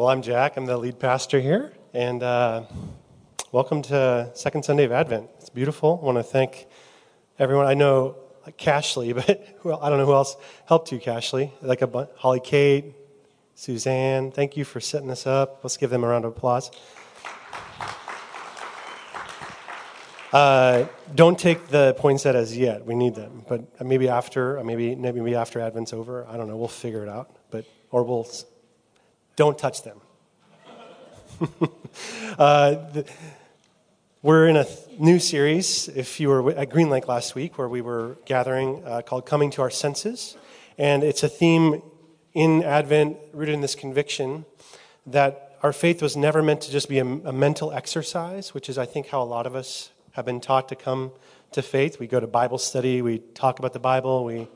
Well, I'm Jack. I'm the lead pastor here, and welcome to Second Sunday of Advent. It's beautiful. I want to thank everyone. I know Cashly, but I don't know who else helped you, Cashly. Like Holly, Kate, Suzanne. Thank you for setting this up. Let's give them a round of applause. Don't take the poinsettia as yet. We need them, but maybe after, maybe after Advent's over. I don't know. We'll figure it out, or we'll. Don't touch them. We're in a new series, if you were at Green Lake last week, where we were gathering called Coming to Our Senses. And it's a theme in Advent rooted in this conviction that our faith was never meant to just be a mental exercise, which is, I think, how a lot of us have been taught to come to faith. We go to Bible study, we talk about the Bible, we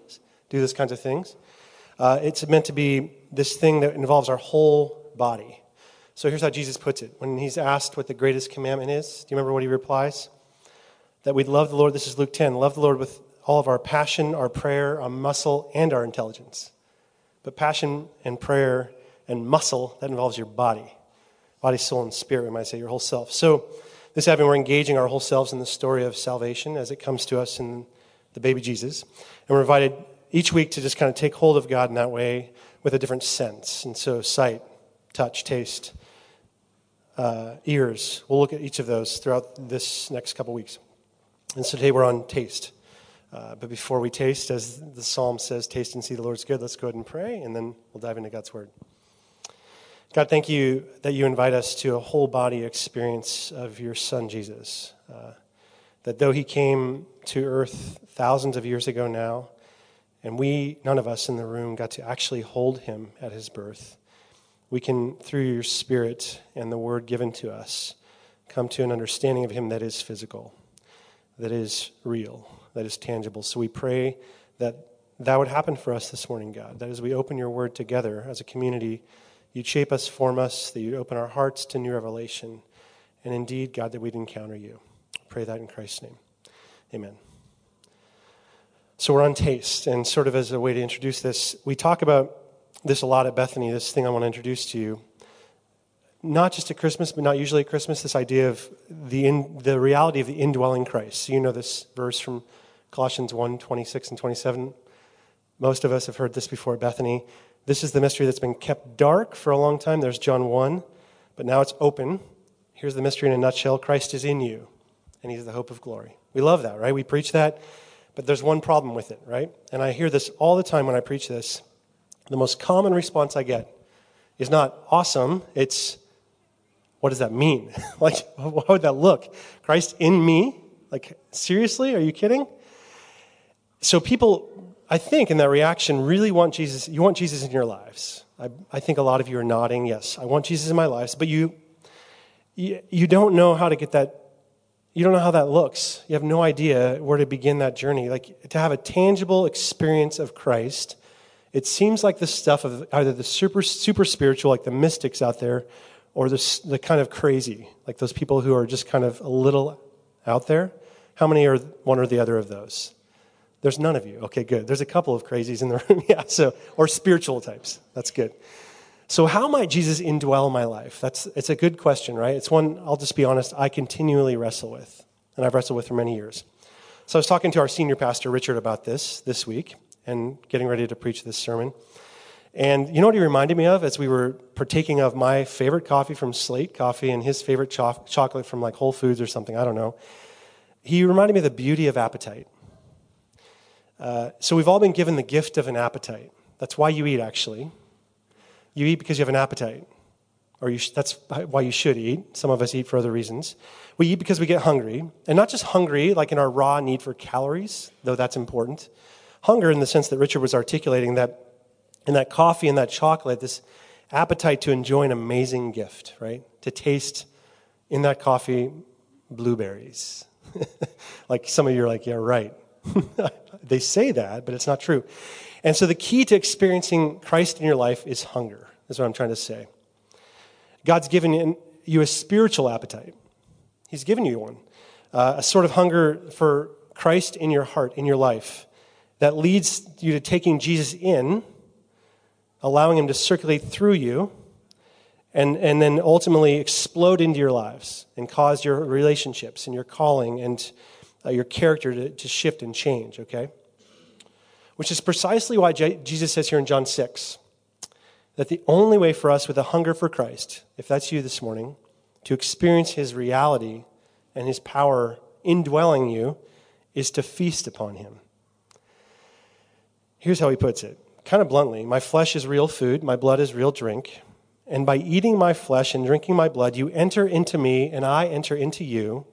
do those kinds of things. It's meant to be this thing that involves our whole body. So here's how Jesus puts it. When he's asked what the greatest commandment is, do you remember what he replies? That we'd love the Lord, this is Luke 10, love the Lord with all of our passion, our prayer, our muscle, and our intelligence. But passion and prayer and muscle, that involves your body, soul, and spirit, we might say, your whole self. So this Advent, we're engaging our whole selves in the story of salvation as it comes to us in the baby Jesus. And we're invited each week to just kind of take hold of God in that way with a different sense. And so sight, touch, taste, ears. We'll look at each of those throughout this next couple weeks. And so today we're on taste. But before we taste, as the psalm says, taste and see the Lord's good, let's go ahead and pray, and then we'll dive into God's word. God, thank you that you invite us to a whole body experience of your son, Jesus. That though he came to earth thousands of years ago now, and we, none of us in the room, got to actually hold him at his birth, we can, through your spirit and the word given to us, come to an understanding of him that is physical, that is real, that is tangible. So we pray that would happen for us this morning, God, that as we open your word together as a community, you'd shape us, form us, that you'd open our hearts to new revelation, and indeed, God, that we'd encounter you. I pray that in Christ's name. Amen. So we're on taste, and sort of as a way to introduce this, we talk about this a lot at Bethany, this thing I want to introduce to you, not just at Christmas, but not usually at Christmas, this idea of the reality of the indwelling Christ. So you know this verse from Colossians 1, 26 and 27. Most of us have heard this before at Bethany. This is the mystery that's been kept dark for a long time. There's John 1, but now it's open. Here's the mystery in a nutshell. Christ is in you, and he's the hope of glory. We love that, right? We preach that. But there's one problem with it, right? And I hear this all the time when I preach this. The most common response I get is not awesome. It's, what does that mean? Like, how would that look? Christ in me? Like, seriously? Are you kidding? So people, I think, in that reaction really want Jesus. You want Jesus in your lives. I think a lot of you are nodding, yes, I want Jesus in my lives. But you don't know how to get that. You don't know how that looks. You have no idea where to begin that journey. Like, to have a tangible experience of Christ, it seems like the stuff of either the super spiritual, like the mystics out there, or the kind of crazy, like those people who are just kind of a little out there. How many are one or the other of those? There's none of you. Okay, good. There's a couple of crazies in the room. Yeah, so, or spiritual types. That's good. So how might Jesus indwell my life? It's a good question, right? It's one, I'll just be honest, I continually wrestle with, and I've wrestled with for many years. So I was talking to our senior pastor, Richard, about this week, and getting ready to preach this sermon. And you know what he reminded me of as we were partaking of my favorite coffee from Slate Coffee and his favorite chocolate from like Whole Foods or something, I don't know. He reminded me of the beauty of appetite. So we've all been given the gift of an appetite. That's why you eat, actually. You eat because you have an appetite, or that's why you should eat. Some of us eat for other reasons. We eat because we get hungry, and not just hungry, like in our raw need for calories, though that's important. Hunger in the sense that Richard was articulating, that in that coffee and that chocolate, this appetite to enjoy an amazing gift, right? To taste in that coffee blueberries. Like some of you are like, yeah, right. They say that, but it's not true. And so the key to experiencing Christ in your life is hunger, is what I'm trying to say. God's given you a spiritual appetite. He's given you one, a sort of hunger for Christ in your heart, in your life, that leads you to taking Jesus in, allowing him to circulate through you, and then ultimately explode into your lives and cause your relationships and your calling and your character to shift and change, okay? Which is precisely why Jesus says here in John 6 that the only way for us with a hunger for Christ, if that's you this morning, to experience his reality and his power indwelling you is to feast upon him. Here's how he puts it, kind of bluntly. My flesh is real food, my blood is real drink, and by eating my flesh and drinking my blood, you enter into me and I enter into you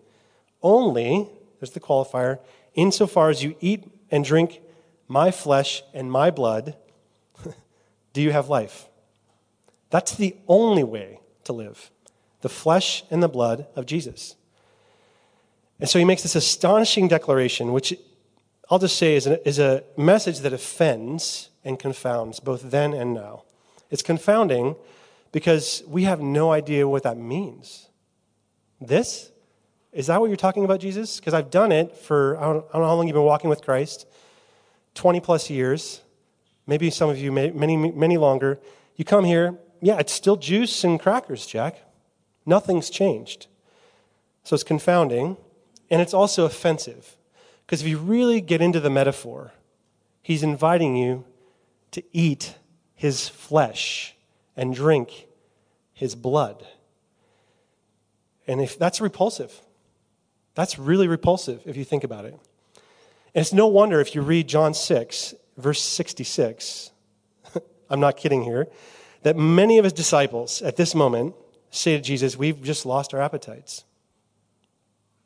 only, there's the qualifier, insofar as you eat and drink my flesh and my blood, do you have life? That's the only way to live, the flesh and the blood of Jesus. And so he makes this astonishing declaration, which I'll just say is a message that offends and confounds both then and now. It's confounding because we have no idea what that means. This? Is that what you're talking about, Jesus? Because I've done it for, I don't know how long you've been walking with Christ, 20 plus years, maybe some of you, many, many longer. You come here, yeah, it's still juice and crackers, Jack. Nothing's changed. So it's confounding, and it's also offensive. Because if you really get into the metaphor, he's inviting you to eat his flesh and drink his blood. And if that's repulsive. That's really repulsive if you think about it. And it's no wonder if you read John 6, verse 66, I'm not kidding here, that many of his disciples at this moment say to Jesus, we've just lost our appetites.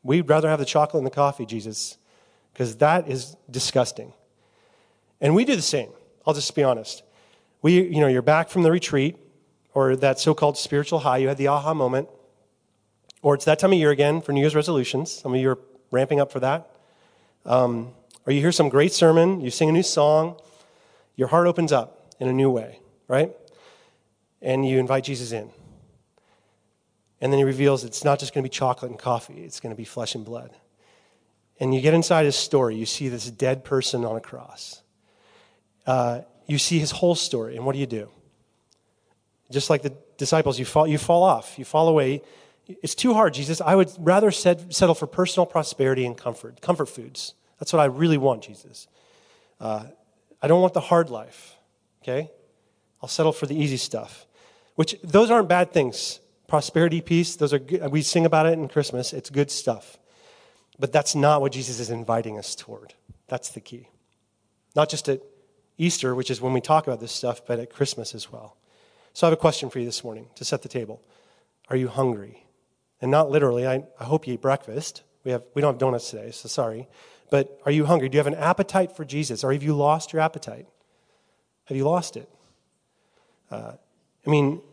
We'd rather have the chocolate and the coffee, Jesus, because that is disgusting. And we do the same. I'll just be honest. You're back from the retreat or that so-called spiritual high. You had the aha moment. Or it's that time of year again for New Year's resolutions. Some of you are ramping up for that. Or you hear some great sermon, you sing a new song, your heart opens up in a new way, right? And you invite Jesus in. And then he reveals it's not just going to be chocolate and coffee. It's going to be flesh and blood. And you get inside his story. You see this dead person on a cross. You see his whole story. And what do? Just like the disciples, you fall off. You fall away. It's too hard, Jesus. I would rather settle for personal prosperity and comfort foods. That's what I really want, Jesus. I don't want the hard life, okay? I'll settle for the easy stuff, which those aren't bad things. Prosperity, peace, those are good. We sing about it in Christmas. It's good stuff. But that's not what Jesus is inviting us toward. That's the key. Not just at Easter, which is when we talk about this stuff, but at Christmas as well. So I have a question for you this morning to set the table. Are you hungry? And not literally. I hope you eat breakfast. We don't have donuts today, so sorry. But are you hungry? Do you have an appetite for Jesus? Or have you lost your appetite? Have you lost it?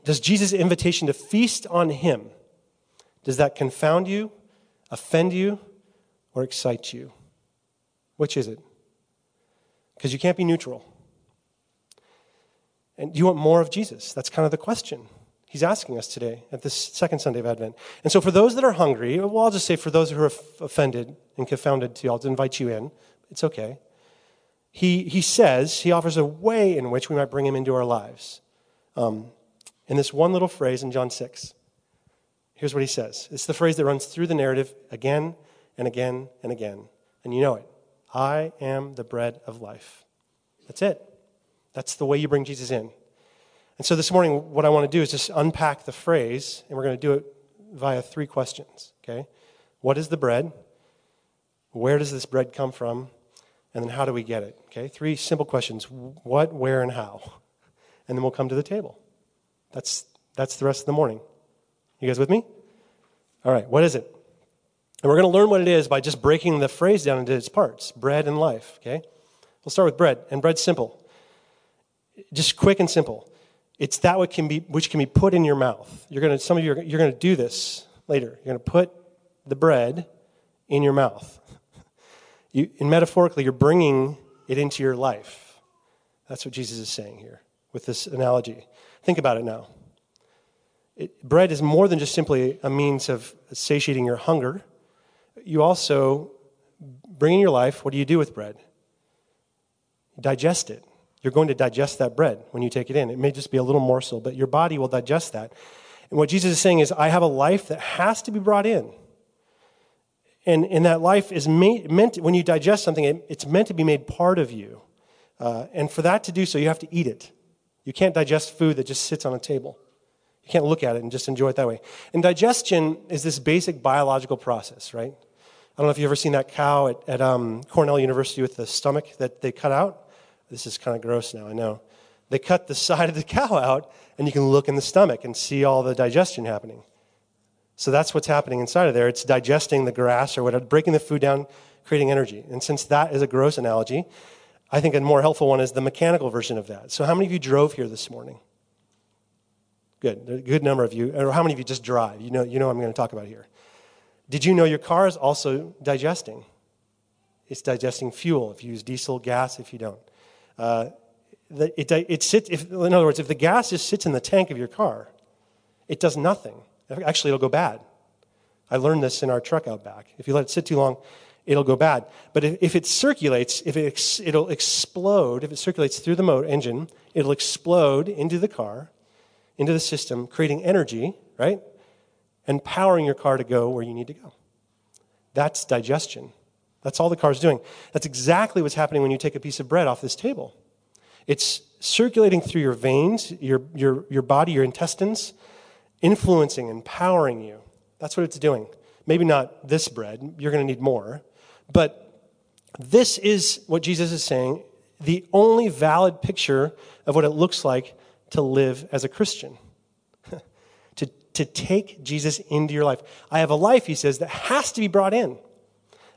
Does Jesus' invitation to feast on him, does that confound you, offend you, or excite you? Which is it? Because you can't be neutral. And do you want more of Jesus? That's kind of the question he's asking us today at this second Sunday of Advent. And so for those that are hungry, well, I'll just say for those who are offended and confounded too, I'll invite you in. It's okay. He offers a way in which we might bring him into our lives. In this one little phrase in John 6, here's what he says. It's the phrase that runs through the narrative again and again and again. And you know it. I am the bread of life. That's it. That's the way you bring Jesus in. And so this morning, what I want to do is just unpack the phrase, and we're going to do it via three questions, okay? What is the bread? Where does this bread come from? And then how do we get it, okay? Three simple questions. What, where, and how? And then we'll come to the table. That's the rest of the morning. You guys with me? All right, what is it? And we're going to learn what it is by just breaking the phrase down into its parts, bread and life, okay? We'll start with bread, and bread's simple. Just quick and simple. It's that which can be put in your mouth. Some of you are going to do this later. You're going to put the bread in your mouth. And metaphorically, you're bringing it into your life. That's what Jesus is saying here with this analogy. Think about it now. Bread is more than just simply a means of satiating your hunger. You also bring in your life, what do you do with bread? Digest it. You're going to digest that bread when you take it in. It may just be a little morsel, but your body will digest that. And what Jesus is saying is, I have a life that has to be brought in. And that life is meant, when you digest something, it's meant to be made part of you. And for that to do so, you have to eat it. You can't digest food that just sits on a table. You can't look at it and just enjoy it that way. And digestion is this basic biological process, right? I don't know if you've ever seen that cow at Cornell University with the stomach that they cut out. This is kind of gross now, I know. They cut the side of the cow out, and you can look in the stomach and see all the digestion happening. So that's what's happening inside of there. It's digesting the grass or whatever, breaking the food down, creating energy. And since that is a gross analogy, I think a more helpful one is the mechanical version of that. So how many of you drove here this morning? Good. A good number of you. Or how many of you just drive? You know what I'm going to talk about here. Did you know your car is also digesting? It's digesting fuel. If you use diesel, gas, if you don't. In other words, if the gas just sits in the tank of your car, it does nothing. Actually, it'll go bad. I learned this in our truck out back. If you let it sit too long, it'll go bad. But if it circulates, it'll explode. If it circulates through the engine, it'll explode into the car, into the system, creating energy, right? And powering your car to go where you need to go. That's digestion. That's all the car's doing. That's exactly what's happening when you take a piece of bread off this table. It's circulating through your veins, your body, your intestines, influencing and powering you. That's what it's doing. Maybe not this bread. You're going to need more. But this is what Jesus is saying, the only valid picture of what it looks like to live as a Christian, to take Jesus into your life. I have a life, he says, that has to be brought in.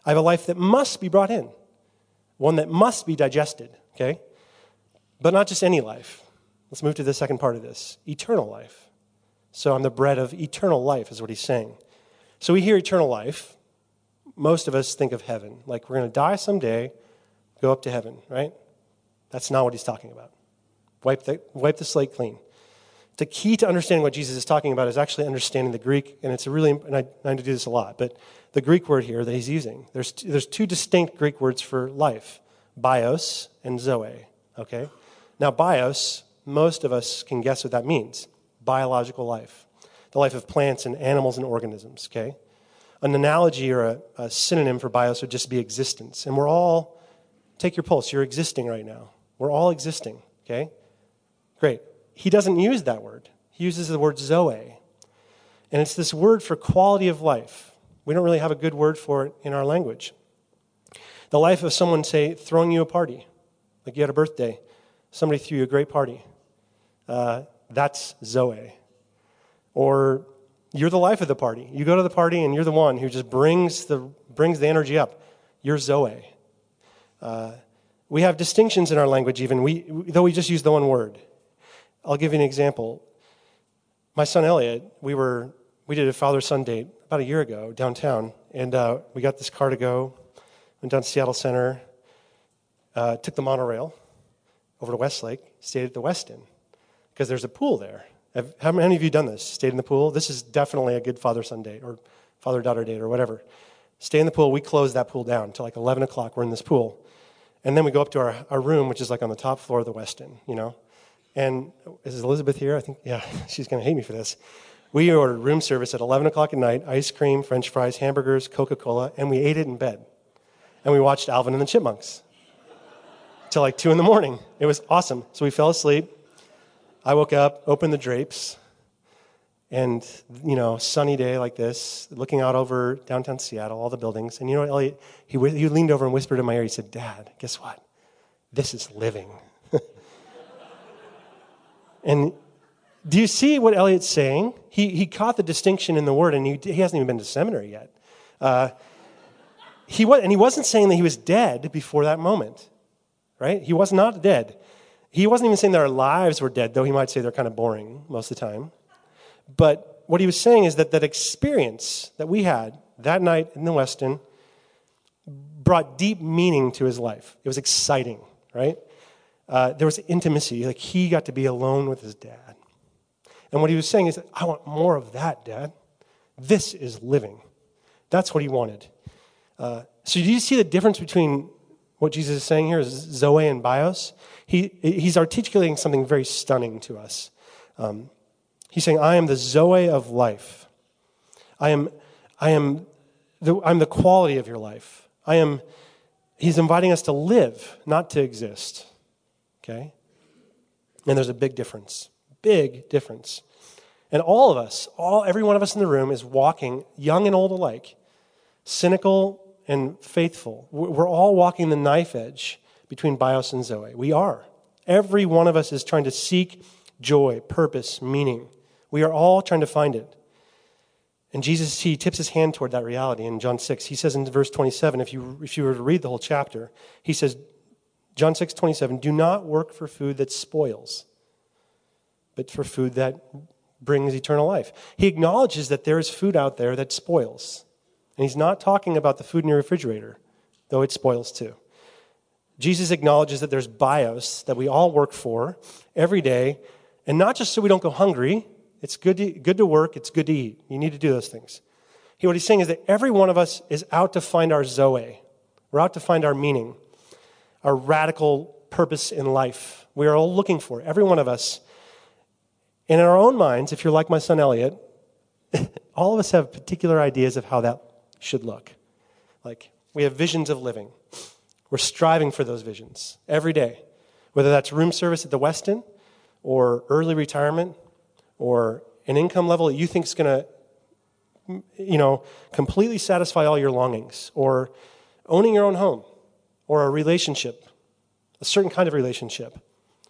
I have a life that must be brought in, one that must be digested, okay? But not just any life. Let's move to the second part of this, eternal life. So I'm the bread of eternal life is what he's saying. So we hear eternal life. Most of us think of heaven, like we're going to die someday, go up to heaven, right? That's not what he's talking about. Wipe the slate clean. The key to understanding what Jesus is talking about is actually understanding the Greek, and it's I do this a lot, but the Greek word here that he's using, there's two distinct Greek words for life, bios and zoe, okay? Now bios, most of us can guess what that means. Biological life, the life of plants and animals and organisms, okay? An analogy or a synonym for bios would just be existence. And we're all, take your pulse, you're existing right now. We're all existing, okay? Great. He doesn't use that word. He uses the word zoe. And it's this word for quality of life. We don't really have a good word for it in our language. The life of someone, say, throwing you a party, like you had a birthday. Somebody threw you a great party. That's zoe. Or you're the life of the party. You go to the party and you're the one who just brings the energy up. You're zoe. We have distinctions in our language even, though we just use the one word. I'll give you an example. My son Elliot, we did a father-son date about a year ago downtown, and we got this car to go, went down to Seattle Center, took the monorail over to Westlake, stayed at the Westin, because there's a pool there. How many of you done this? Stayed in the pool? This is definitely a good father-son date or father-daughter date or whatever. Stay in the pool. We close that pool down till like 11 o'clock. We're in this pool. And then we go up to our room, which is like on the top floor of the Westin, you know. And is Elizabeth here? I think, yeah, she's going to hate me for this. We ordered room service at 11 o'clock at night, ice cream, french fries, hamburgers, Coca-Cola, and we ate it in bed. And we watched Alvin and the Chipmunks till like 2 in the morning. It was awesome. So we fell asleep. I woke up, opened the drapes, and, you know, sunny day like this, looking out over downtown Seattle, all the buildings. And you know what, Elliot, he leaned over and whispered in my ear, he said, Dad, guess what? This is living. And do you see what Elliot's saying? He caught the distinction in the word, and he hasn't even been to seminary yet. He wasn't saying that he was dead before that moment, right? He was not dead. He wasn't even saying that our lives were dead, though he might say they're kind of boring most of the time. But what he was saying is that experience that we had that night in the Westin brought deep meaning to his life. It was exciting, right? There was intimacy. Like he got to be alone with his dad. And what he was saying is, I want more of that, Dad. This is living. That's what he wanted. So do you see the difference between what Jesus is saying here is zoe and bios? He's articulating something very stunning to us. Um, He's saying, I am the Zoe of life. I'm the quality of your life. He's inviting us to live, not to exist. Okay? And there's a big difference. Big difference. And all of us, every one of us in the room is walking, young and old alike, cynical and faithful. We're all walking the knife edge between bios and zoe. We are. Every one of us is trying to seek joy, purpose, meaning. We are all trying to find it. And Jesus, he tips his hand toward that reality in John 6. He says in verse 27, if you were to read the whole chapter, he says, John 6:27, do not work for food that spoils, but for food that brings eternal life. He acknowledges that there is food out there that spoils. And he's not talking about the food in your refrigerator, though it spoils too. Jesus acknowledges that there's bios that we all work for every day, and not just so we don't go hungry. It's good to work. It's good to eat. You need to do those things. What he's saying is that every one of us is out to find our zoe. We're out to find our meaning, our radical purpose in life. We are all looking for it, every one of us. And in our own minds, if you're like my son Elliot, all of us have particular ideas of how that should look. Like, we have visions of living. We're striving for those visions every day, whether that's room service at the Westin or early retirement or an income level that you think is going to, completely satisfy all your longings, or owning your own home or a relationship, a certain kind of relationship.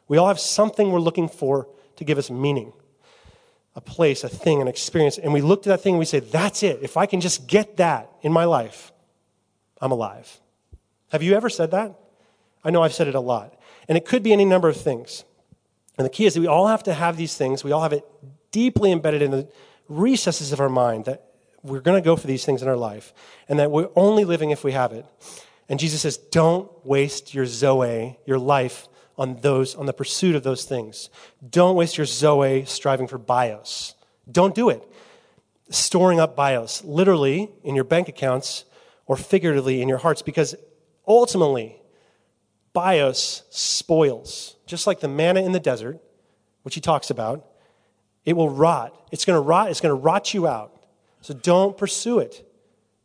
We all have something we're looking for to give us meaning, a place, a thing, an experience. And we look to that thing and we say, that's it. If I can just get that in my life, I'm alive. Have you ever said that? I know I've said it a lot. And it could be any number of things. And the key is that we all have to have these things. We all have it deeply embedded in the recesses of our mind that we're going to go for these things in our life and that we're only living if we have it. And Jesus says, don't waste your zoe, your life, on the pursuit of those things. Don't waste your zoe striving for bios. Don't do it. Storing up bios, literally in your bank accounts or figuratively in your hearts, because ultimately, bios spoils. Just like the manna in the desert, which he talks about, it will rot. It's going to rot. It's going to rot you out. So don't pursue it.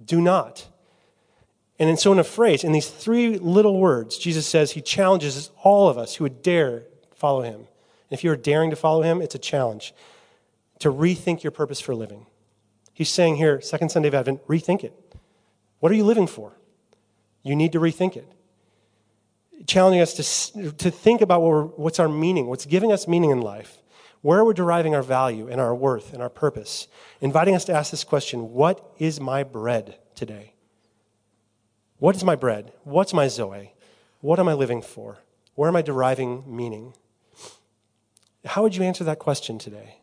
Do not. And so in a phrase, in these three little words, Jesus says he challenges all of us who would dare follow him. And if you're daring to follow him, it's a challenge to rethink your purpose for living. He's saying here, Second Sunday of Advent, rethink it. What are you living for? You need to rethink it. Challenging us to think about what's our meaning, what's giving us meaning in life, where we're deriving our value and our worth and our purpose, inviting us to ask this question, what is my bread today? What is my bread? What's my zoe? What am I living for? Where am I deriving meaning? How would you answer that question today?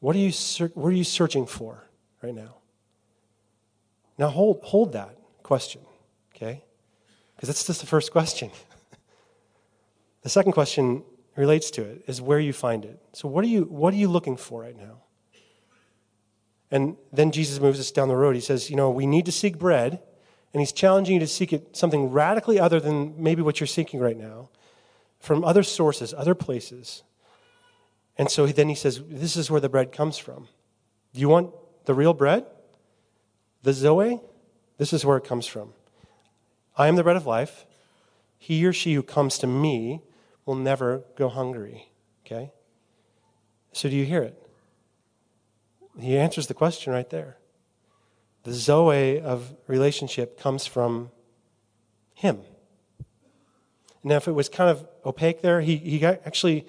What are you searching for right now? Now hold that question. Okay? Because that's just the first question. The second question relates to it, is where you find it. So what are you looking for right now? And then Jesus moves us down the road. He says, we need to seek bread, and he's challenging you to seek it something radically other than maybe what you're seeking right now, from other sources, other places. And so then he says, this is where the bread comes from. Do you want the real bread? The zoe? This is where it comes from. I am the bread of life. He or she who comes to me will never go hungry. Okay? So do you hear it? He answers the question right there. The zoe of relationship comes from him. Now, if it was kind of opaque there, he actually,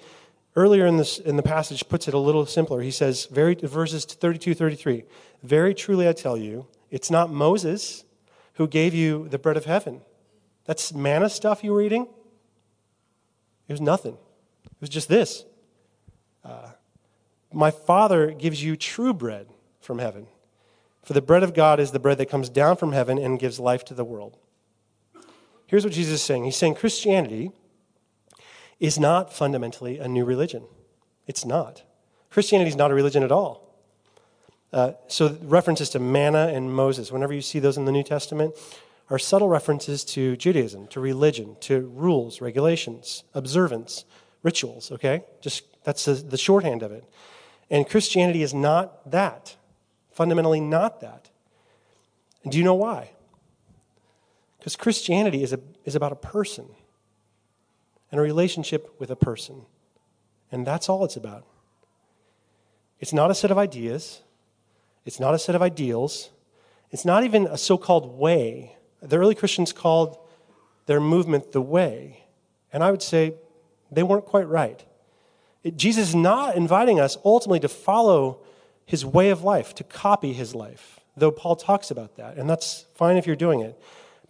earlier in the passage, puts it a little simpler. He says, verses 32, 33, very truly I tell you, it's not Moses who gave you the bread of heaven. That's manna stuff you were eating. It was nothing. It was just this. My Father gives you true bread from heaven. For the bread of God is the bread that comes down from heaven and gives life to the world. Here's what Jesus is saying. He's saying Christianity is not fundamentally a new religion. It's not. Christianity is not a religion at all. So references to manna and Moses, whenever you see those in the New Testament, are subtle references to Judaism, to religion, to rules, regulations, observance, rituals, okay? That's the shorthand of it. And Christianity is not that, fundamentally not that. And do you know why? Because Christianity is about a person and a relationship with a person. And that's all it's about. It's not a set of ideas. It's not a set of ideals. It's not even a so-called way. The early Christians called their movement the way. And I would say they weren't quite right. Jesus is not inviting us ultimately to follow his way of life, to copy his life, though Paul talks about that. And that's fine if you're doing it.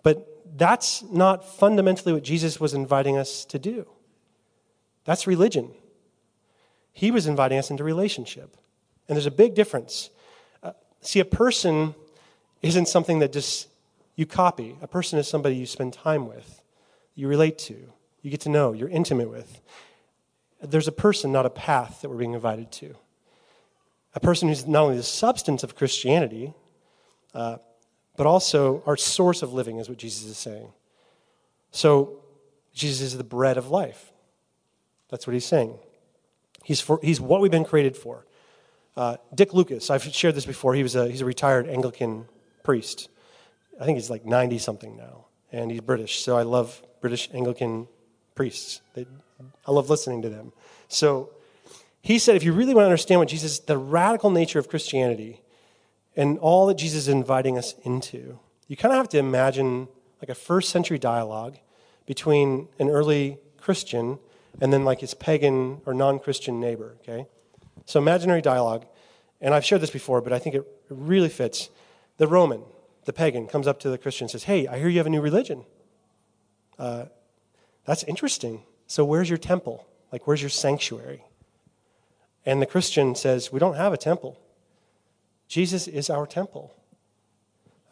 But that's not fundamentally what Jesus was inviting us to do. That's religion. He was inviting us into relationship. And there's a big difference. See, a person isn't something that just you copy. A person is somebody you spend time with, you relate to, you get to know, you're intimate with. There's a person, not a path, that we're being invited to. A person who's not only the substance of Christianity, but also our source of living is what Jesus is saying. So Jesus is the bread of life. That's what he's saying. He's what we've been created for. Dick Lucas, I've shared this before. He's a retired Anglican priest. I think he's like 90-something now, and he's British. So I love British Anglican priests. I love listening to them. So he said, if you really want to understand what Jesus, the radical nature of Christianity and all that Jesus is inviting us into, you kind of have to imagine like a first century dialogue between an early Christian and then like his pagan or non-Christian neighbor, okay? So imaginary dialogue, and I've shared this before, but I think it really fits. The Roman, the pagan, comes up to the Christian and says, hey, I hear you have a new religion. That's interesting. So where's your temple? Like, where's your sanctuary? And the Christian says, we don't have a temple. Jesus is our temple.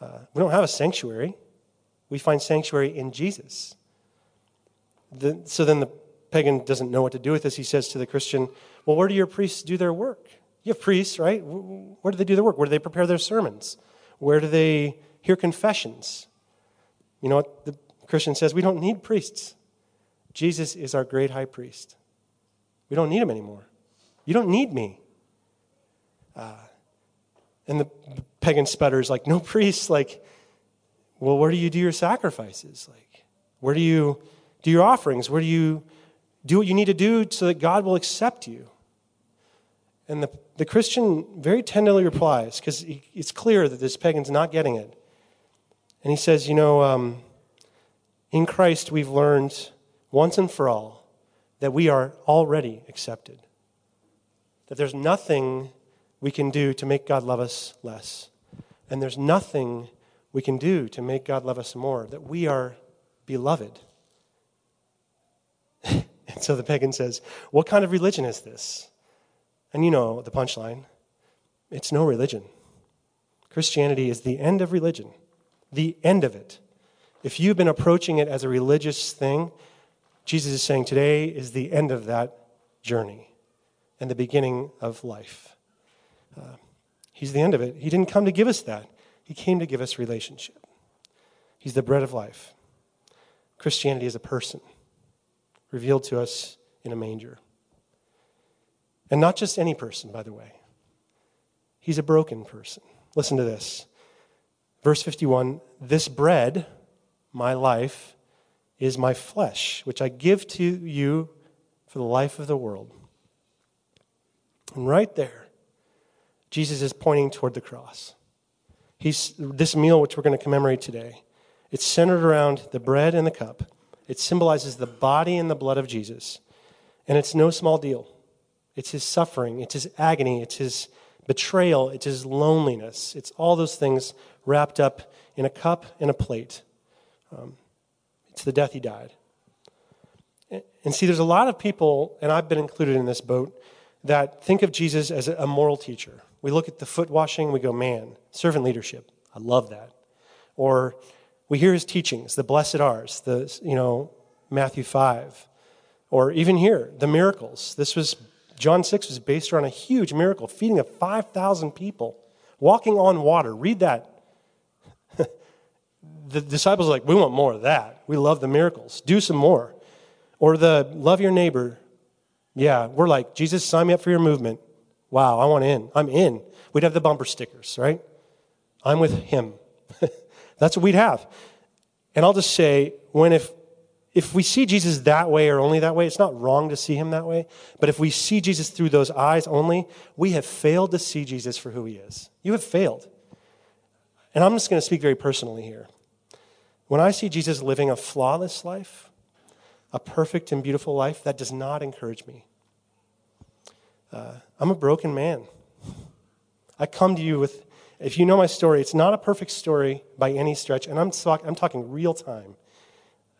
We don't have a sanctuary. We find sanctuary in Jesus. So then the pagan doesn't know what to do with this. He says to the Christian, well, where do your priests do their work? You have priests, right? Where do they do their work? Where do they prepare their sermons? Where do they hear confessions? You know what? The Christian says, we don't need priests. Jesus is our great high priest. We don't need him anymore. You don't need me. And the pagan sputters, like, no priests. Like, well, where do you do your sacrifices? Like, where do you do your offerings? Where do you do what you need to do so that God will accept you? And the Christian very tenderly replies, because it's clear that this pagan's not getting it. And he says, in Christ we've learned once and for all, that we are already accepted. That there's nothing we can do to make God love us less. And there's nothing we can do to make God love us more. That we are beloved. And so the pagan says, what kind of religion is this? And you know the punchline. It's no religion. Christianity is the end of religion. The end of it. If you've been approaching it as a religious thing, Jesus is saying today is the end of that journey and the beginning of life. He's the end of it. He didn't come to give us that. He came to give us relationship. He's the bread of life. Christianity is a person revealed to us in a manger. And not just any person, by the way. He's a broken person. Listen to this. Verse 51, this bread, my life, is my flesh, which I give to you for the life of the world. And right there, Jesus is pointing toward the cross. This meal, which we're going to commemorate today, it's centered around the bread and the cup. It symbolizes the body and the blood of Jesus. And it's no small deal. It's his suffering. It's his agony. It's his betrayal. It's his loneliness. It's all those things wrapped up in a cup and a plate. It's the death he died. And see, there's a lot of people, and I've been included in this boat, that think of Jesus as a moral teacher. We look at the foot washing, we go, man, servant leadership. I love that. Or we hear his teachings, the blessed ours, Matthew 5. Or even here, the miracles. John 6 was based around a huge miracle, feeding of 5,000 people, walking on water. Read that. The disciples are like, we want more of that. We love the miracles. Do some more. Or the love your neighbor. Yeah, we're like, Jesus, sign me up for your movement. Wow, I want in. I'm in. We'd have the bumper stickers, right? I'm with him. That's what we'd have. And I'll just say, if we see Jesus that way or only that way, it's not wrong to see him that way. But if we see Jesus through those eyes only, we have failed to see Jesus for who he is. You have failed. And I'm just going to speak very personally here. When I see Jesus living a flawless life, a perfect and beautiful life, that does not encourage me. I'm a broken man. I come to you with, if you know my story, it's not a perfect story by any stretch. And I'm talking real time.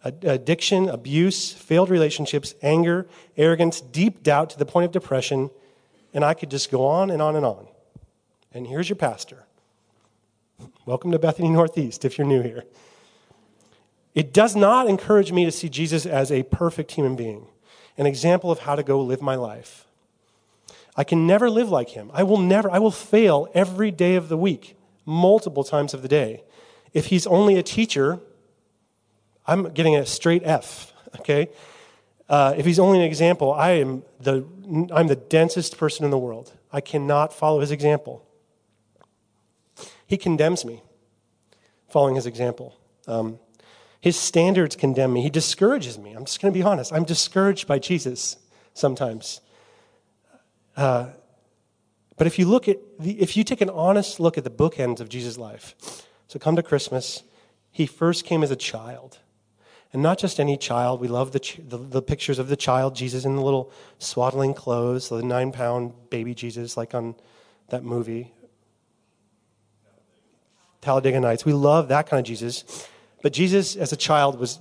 Addiction, abuse, failed relationships, anger, arrogance, deep doubt to the point of depression, and I could just go on and on and on. And here's your pastor. Welcome to Bethany Northeast if you're new here. It does not encourage me to see Jesus as a perfect human being, an example of how to go live my life. I can never live like him. I will fail every day of the week, multiple times of the day. If he's only a teacher, I'm getting a straight F, okay? If he's only an example, I'm the densest person in the world. I cannot follow his example. He condemns me, following his example. His standards condemn me. He discourages me. I'm just going to be honest. I'm discouraged by Jesus sometimes. But if you look at if you take an honest look at the bookends of Jesus' life, so come to Christmas, he first came as a child. And not just any child. We love the pictures of the child Jesus in the little swaddling clothes, the 9-pound baby Jesus, like on that movie, Talladega Nights. We love that kind of Jesus. But Jesus as a child was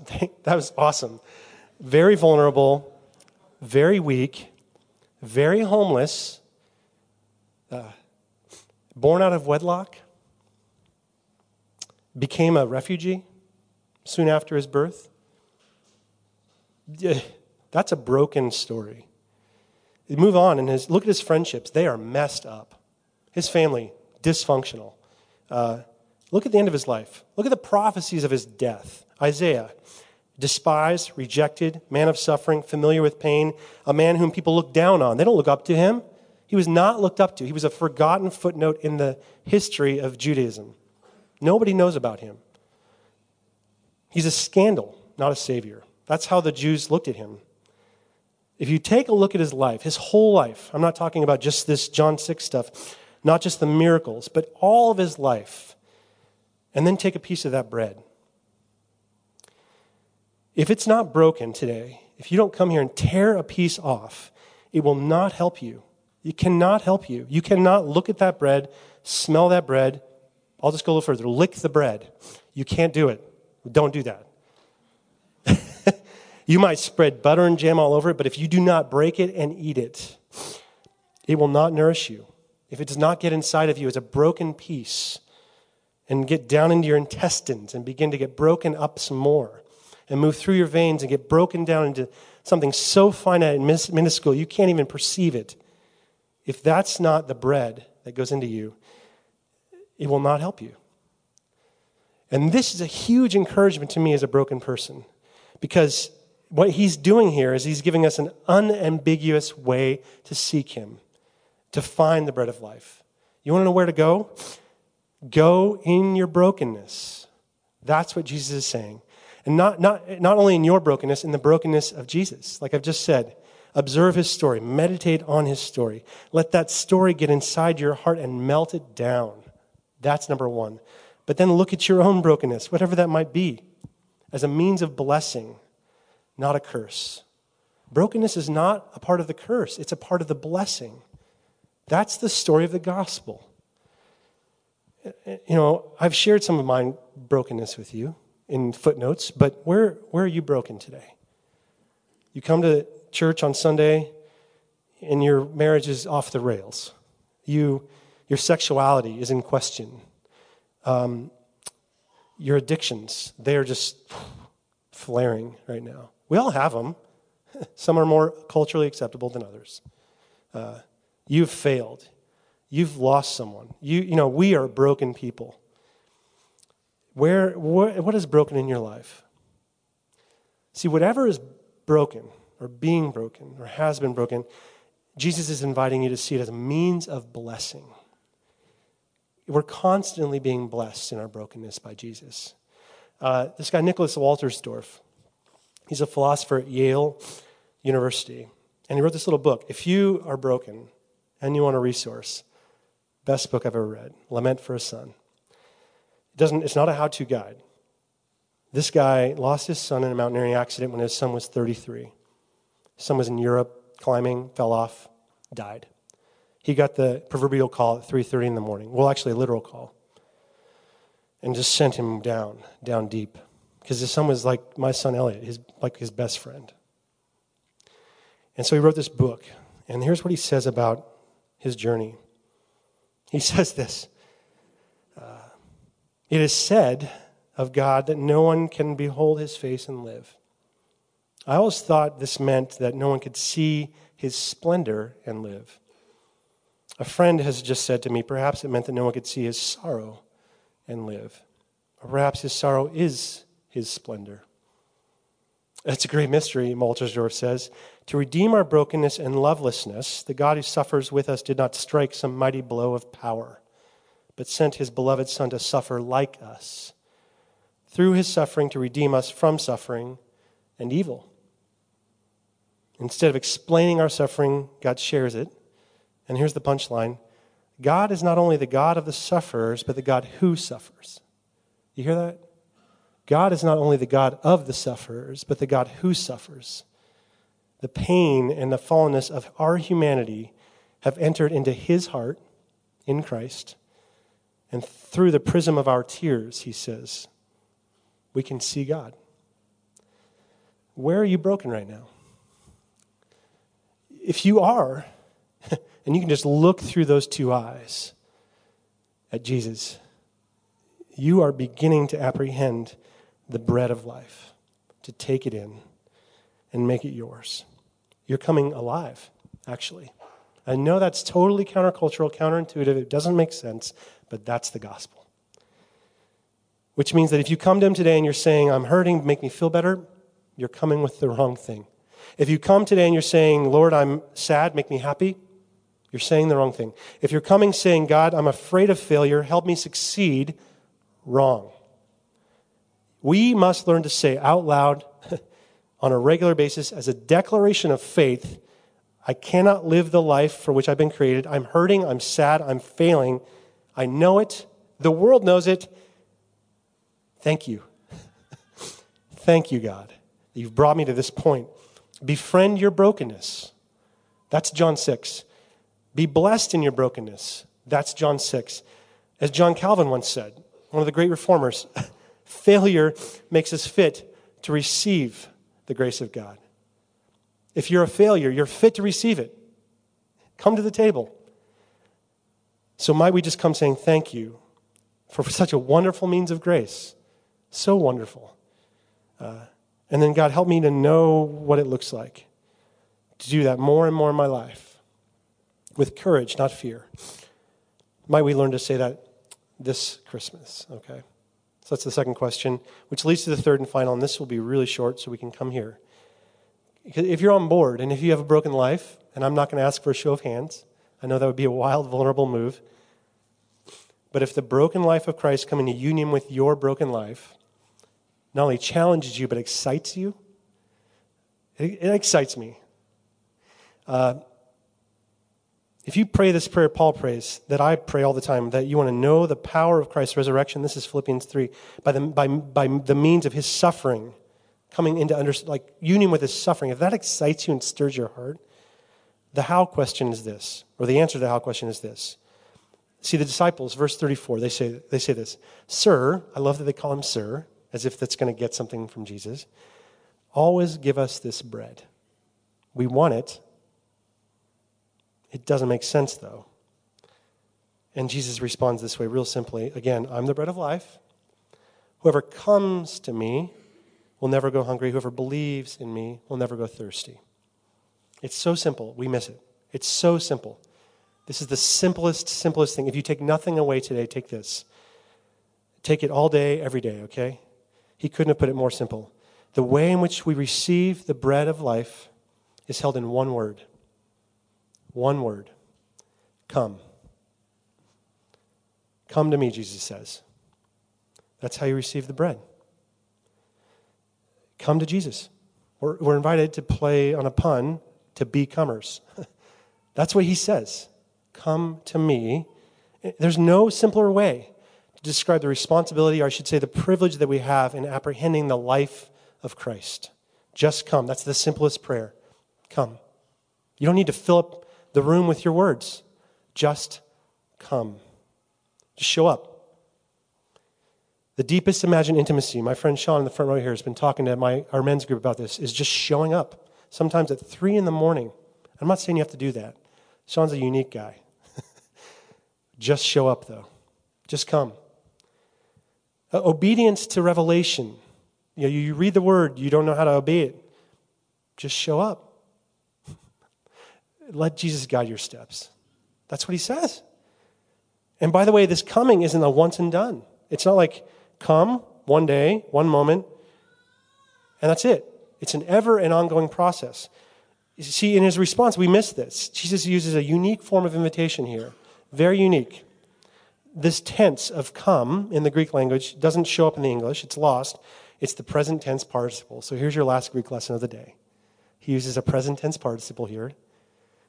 awesome. Very vulnerable, very weak, very homeless, born out of wedlock, became a refugee soon after his birth. That's a broken story. You move on and look at his friendships. They are messed up. His family, dysfunctional. Look at the end of his life. Look at the prophecies of his death. Isaiah, despised, rejected, man of suffering, familiar with pain, a man whom people look down on. They don't look up to him. He was not looked up to. He was a forgotten footnote in the history of Judaism. Nobody knows about him. He's a scandal, not a savior. That's how the Jews looked at him. If you take a look at his life, his whole life, I'm not talking about just this John 6 stuff, not just the miracles, but all of his life, and then take a piece of that bread. If it's not broken today, if you don't come here and tear a piece off, it will not help you. It cannot help you. You cannot look at that bread, smell that bread. I'll just go a little further. Lick the bread. You can't do it. Don't do that. You might spread butter and jam all over it, but if you do not break it and eat it, it will not nourish you. If it does not get inside of you as a broken piece and get down into your intestines and begin to get broken up some more and move through your veins and get broken down into something so finite and minuscule you can't even perceive it, if that's not the bread that goes into you, it will not help you. And this is a huge encouragement to me as a broken person, because what he's doing here is he's giving us an unambiguous way to seek him, to find the bread of life. You want to know where to go? Go in your brokenness. That's what Jesus is saying. And not only in your brokenness, in the brokenness of Jesus. Like I've just said, observe his story. Meditate on his story. Let that story get inside your heart and melt it down. That's number one. But then look at your own brokenness, whatever that might be, as a means of blessing, not a curse. Brokenness is not a part of the curse. It's a part of the blessing. That's the story of the gospel. You know, I've shared some of my brokenness with you in footnotes, but where are you broken today? You come to church on Sunday and your marriage is off the rails. Your sexuality is in question. Your addictions, they are just flaring right now. We all have them. Some are more culturally acceptable than others. You've failed. You've lost someone. You know, we are broken people. What is broken in your life? See, whatever is broken or being broken or has been broken, Jesus is inviting you to see it as a means of blessing. We're constantly being blessed in our brokenness by Jesus. This guy, Nicholas Wolterstorff, he's a philosopher at Yale University, and he wrote this little book. If you are broken and you want a resource, best book I've ever read, Lament for a Son. It's not a how-to guide. This guy lost his son in a mountaineering accident when his son was 33. His son was in Europe, climbing, fell off, died. He got the proverbial call at 3:30 in the morning. Well, actually, a literal call. And just sent him down deep. Because his son was like my son Elliot, his best friend. And so he wrote this book. And here's what he says about his journey. He says this. It is said of God that no one can behold his face and live. I always thought this meant that no one could see his splendor and live. A friend has just said to me, perhaps it meant that no one could see his sorrow and live. Or perhaps his sorrow is his splendor. That's a great mystery, Moltersdorf says. To redeem our brokenness and lovelessness, the God who suffers with us did not strike some mighty blow of power, but sent his beloved Son to suffer like us, through his suffering to redeem us from suffering and evil. Instead of explaining our suffering, God shares it. And here's the punchline. God is not only the God of the sufferers, but the God who suffers. You hear that? God is not only the God of the sufferers, but the God who suffers. The pain and the fallenness of our humanity have entered into his heart in Christ. And through the prism of our tears, he says, we can see God. Where are you broken right now? If you are, and you can just look through those two eyes at Jesus, you are beginning to apprehend the bread of life, to take it in and make it yours. You're coming alive, actually. I know that's totally countercultural, counterintuitive. It doesn't make sense, but that's the gospel. Which means that if you come to him today and you're saying, I'm hurting, make me feel better, you're coming with the wrong thing. If you come today and you're saying, Lord, I'm sad, make me happy, you're saying the wrong thing. If you're coming saying, God, I'm afraid of failure, help me succeed, wrong. We must learn to say out loud on a regular basis as a declaration of faith, I cannot live the life for which I've been created. I'm hurting, I'm sad, I'm failing. I know it. The world knows it. Thank you. Thank you, God, that you've brought me to this point. Befriend your brokenness. That's John 6. Be blessed in your brokenness. That's John 6. As John Calvin once said, one of the great reformers, failure makes us fit to receive the grace of God. If you're a failure, you're fit to receive it. Come to the table. So might we just come saying thank you for such a wonderful means of grace. So wonderful. And then, God, help me to know what it looks like to do that more and more in my life with courage, not fear. Might we learn to say that this Christmas, okay? So that's the second question, which leads to the third and final, and this will be really short so we can come here. If you're on board and if you have a broken life, and I'm not going to ask for a show of hands, I know that would be a wild, vulnerable move, but if the broken life of Christ come into union with your broken life, not only challenges you, but excites you. It excites me. If you pray this prayer Paul prays, that I pray all the time, that you want to know the power of Christ's resurrection, this is Philippians 3, by the means of his suffering, coming into union with his suffering, if that excites you and stirs your heart, the how question is this, or the answer to the how question is this. See, the disciples, verse 34, they say this, Sir, I love that they call him Sir, as if that's going to get something from Jesus. Always give us this bread. We want it. It doesn't make sense, though. And Jesus responds this way, real simply. Again, I'm the bread of life. Whoever comes to me will never go hungry. Whoever believes in me will never go thirsty. It's so simple. We miss it. It's so simple. This is the simplest thing. If you take nothing away today, take this. Take it all day, every day, okay? He couldn't have put it more simple. The way in which we receive the bread of life is held in one word. One word. Come. Come to me, Jesus says. That's how you receive the bread. Come to Jesus. We're invited to play on a pun, to be comers. That's what he says. Come to me. There's no simpler way to describe the responsibility, or I should say the privilege that we have in apprehending the life of Christ. Just come. That's the simplest prayer. Come. You don't need to fill up the room with your words. Just come. Just show up. The deepest imagined intimacy, my friend Sean in the front row here has been talking to our men's group about this, is just showing up. Sometimes at 3 in the morning. I'm not saying you have to do that. Sean's a unique guy. Just show up, though. Just come. Obedience to revelation. You read the word, you don't know how to obey it. Just show up. Let Jesus guide your steps. That's what he says. And by the way, this coming isn't a once and done. It's not like come one day, one moment, and that's it. It's an ever and ongoing process. You see, in his response, we miss this. Jesus uses a unique form of invitation here. Very unique. This tense of come in the Greek language doesn't show up in the English. It's lost. It's the present tense participle. So here's your last Greek lesson of the day. He uses a present tense participle here,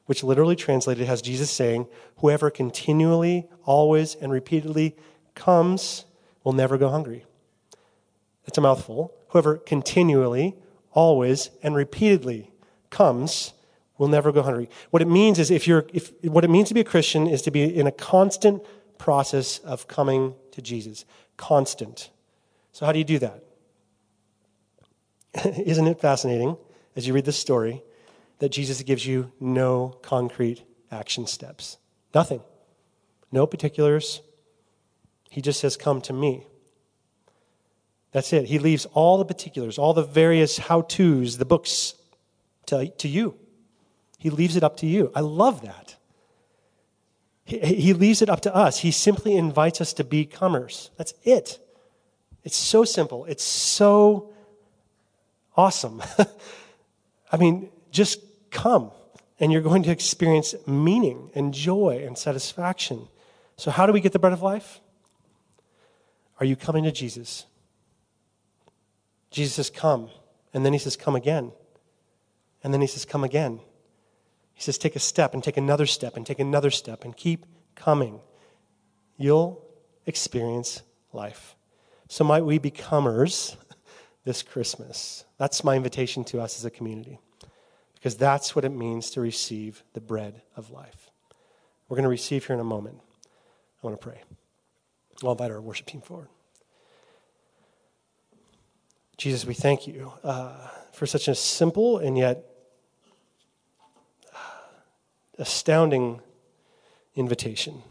which literally translated has Jesus saying, whoever continually, always, and repeatedly comes will never go hungry. That's a mouthful. Whoever continually, always, and repeatedly comes will never go hungry. What it means is what it means to be a Christian is to be in a constant process of coming to Jesus. Constant. So how do you do that? Isn't it fascinating as you read this story that Jesus gives you no concrete action steps? Nothing. No particulars. He just says, come to me. That's it. He leaves all the particulars, all the various how-tos, the books to you. He leaves it up to you. I love that. He leaves it up to us. He simply invites us to be comers. That's it. It's so simple. It's so awesome. I mean, just come, and you're going to experience meaning and joy and satisfaction. So how do we get the bread of life? Are you coming to Jesus? Jesus says, come. And then he says, come again. And then he says, come again. He says, take a step and take another step and take another step and keep coming. You'll experience life. So might we be comers this Christmas? That's my invitation to us as a community, because that's what it means to receive the bread of life. We're going to receive here in a moment. I want to pray. I'll invite our worship team forward. Jesus, we thank you for such a simple and yet astounding invitation.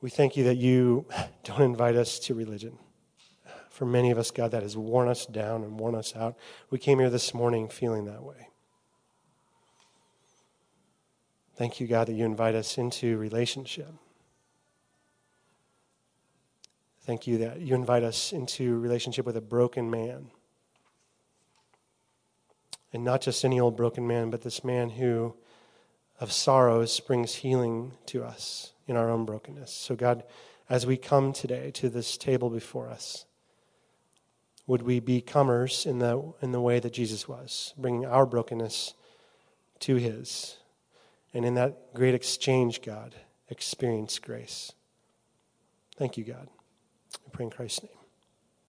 We thank you that you don't invite us to religion. For many of us, God, that has worn us down and worn us out. We came here this morning feeling that way. Thank you, God, that you invite us into relationship. Thank you that you invite us into relationship with a broken man. And not just any old broken man, but this man who of sorrows brings healing to us in our own brokenness. So God, as we come today to this table before us, would we be comers in the way that Jesus was, bringing our brokenness to his. And in that great exchange, God, experience grace. Thank you, God. I pray in Christ's name.